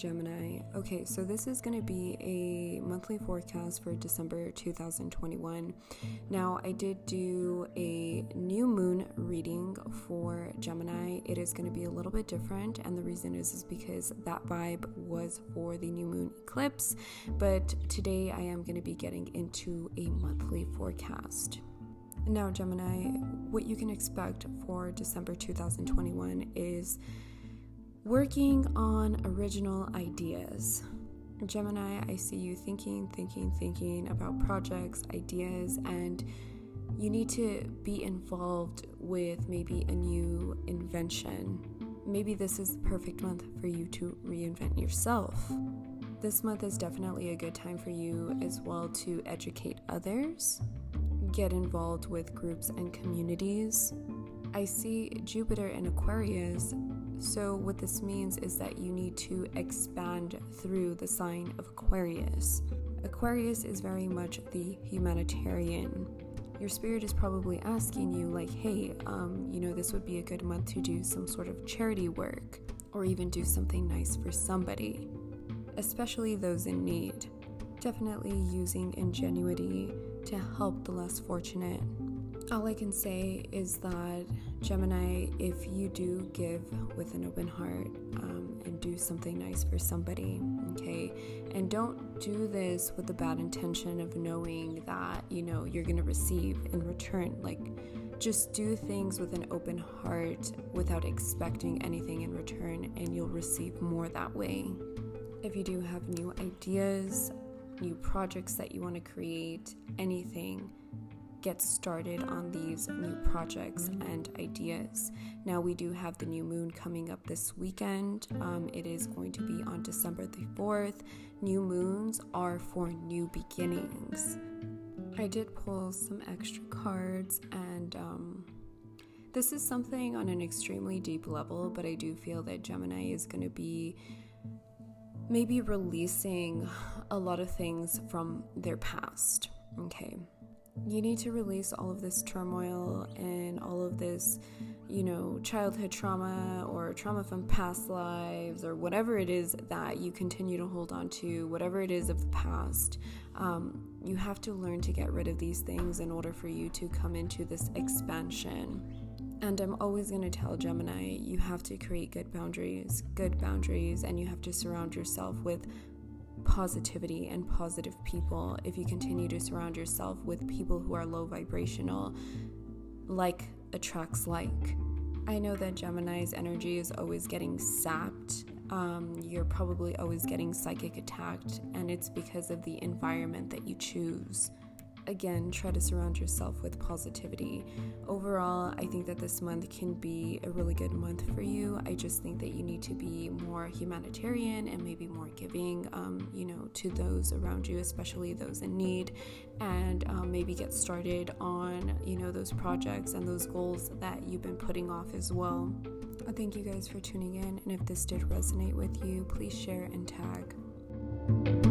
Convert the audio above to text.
Gemini. Okay, so this is going to be a monthly forecast for December 2021. Now, I did do a new moon reading for Gemini. It is going to be a little bit different, and the reason is because that vibe was for the new moon eclipse, but today I am going to be getting into a monthly forecast. Now, Gemini, what you can expect for December 2021 is working on original ideas. Gemini, I see you thinking about projects, ideas, and you need to be involved with maybe a new invention. Maybe this is the perfect month for you to reinvent yourself. This month is definitely a good time for you as well to educate others. Get involved with groups and communities. I see Jupiter in Aquarius, so what this means is that you need to expand through the sign of Aquarius. Aquarius is very much the humanitarian. Your spirit is probably asking you, like, hey, this would be a good month to do some sort of charity work or even do something nice for somebody, especially those in need. Definitely using ingenuity to help the less fortunate. All I can say is that, Gemini, if you do give with an open heart and do something nice for somebody, okay, and don't do this with the bad intention of knowing that, you're going to receive in return. Like, just do things with an open heart without expecting anything in return, and you'll receive more that way. If you do have new ideas, new projects that you want to create, anything, get started on these new projects and ideas. Now, we do have the new moon coming up this weekend. It is going to be on December the 4th. New moons are for new beginnings. I did pull some extra cards, and this is something on an extremely deep level, but I do feel that Gemini is going to be maybe releasing a lot of things from their past, okay? You need to release all of this turmoil and all of this, childhood trauma or trauma from past lives or whatever it is that you continue to hold on to, whatever it is of the past. You have to learn to get rid of these things in order for you to come into this expansion. And I'm always going to tell Gemini, you have to create good boundaries, and you have to surround yourself with positivity and positive people. If you continue to surround yourself with people who are low vibrational, like attracts like. I know that Gemini's energy is always getting sapped. You're probably always getting psychic attacked, and it's because of the environment that you choose. Again, try to surround yourself with positivity. Overall, I think that this month can be a really good month for you. I just think that you need to be more humanitarian and maybe more giving, to those around you, especially those in need, and maybe get started on, those projects and those goals that you've been putting off as well. Thank you guys for tuning in, and if this did resonate with you, please share and tag.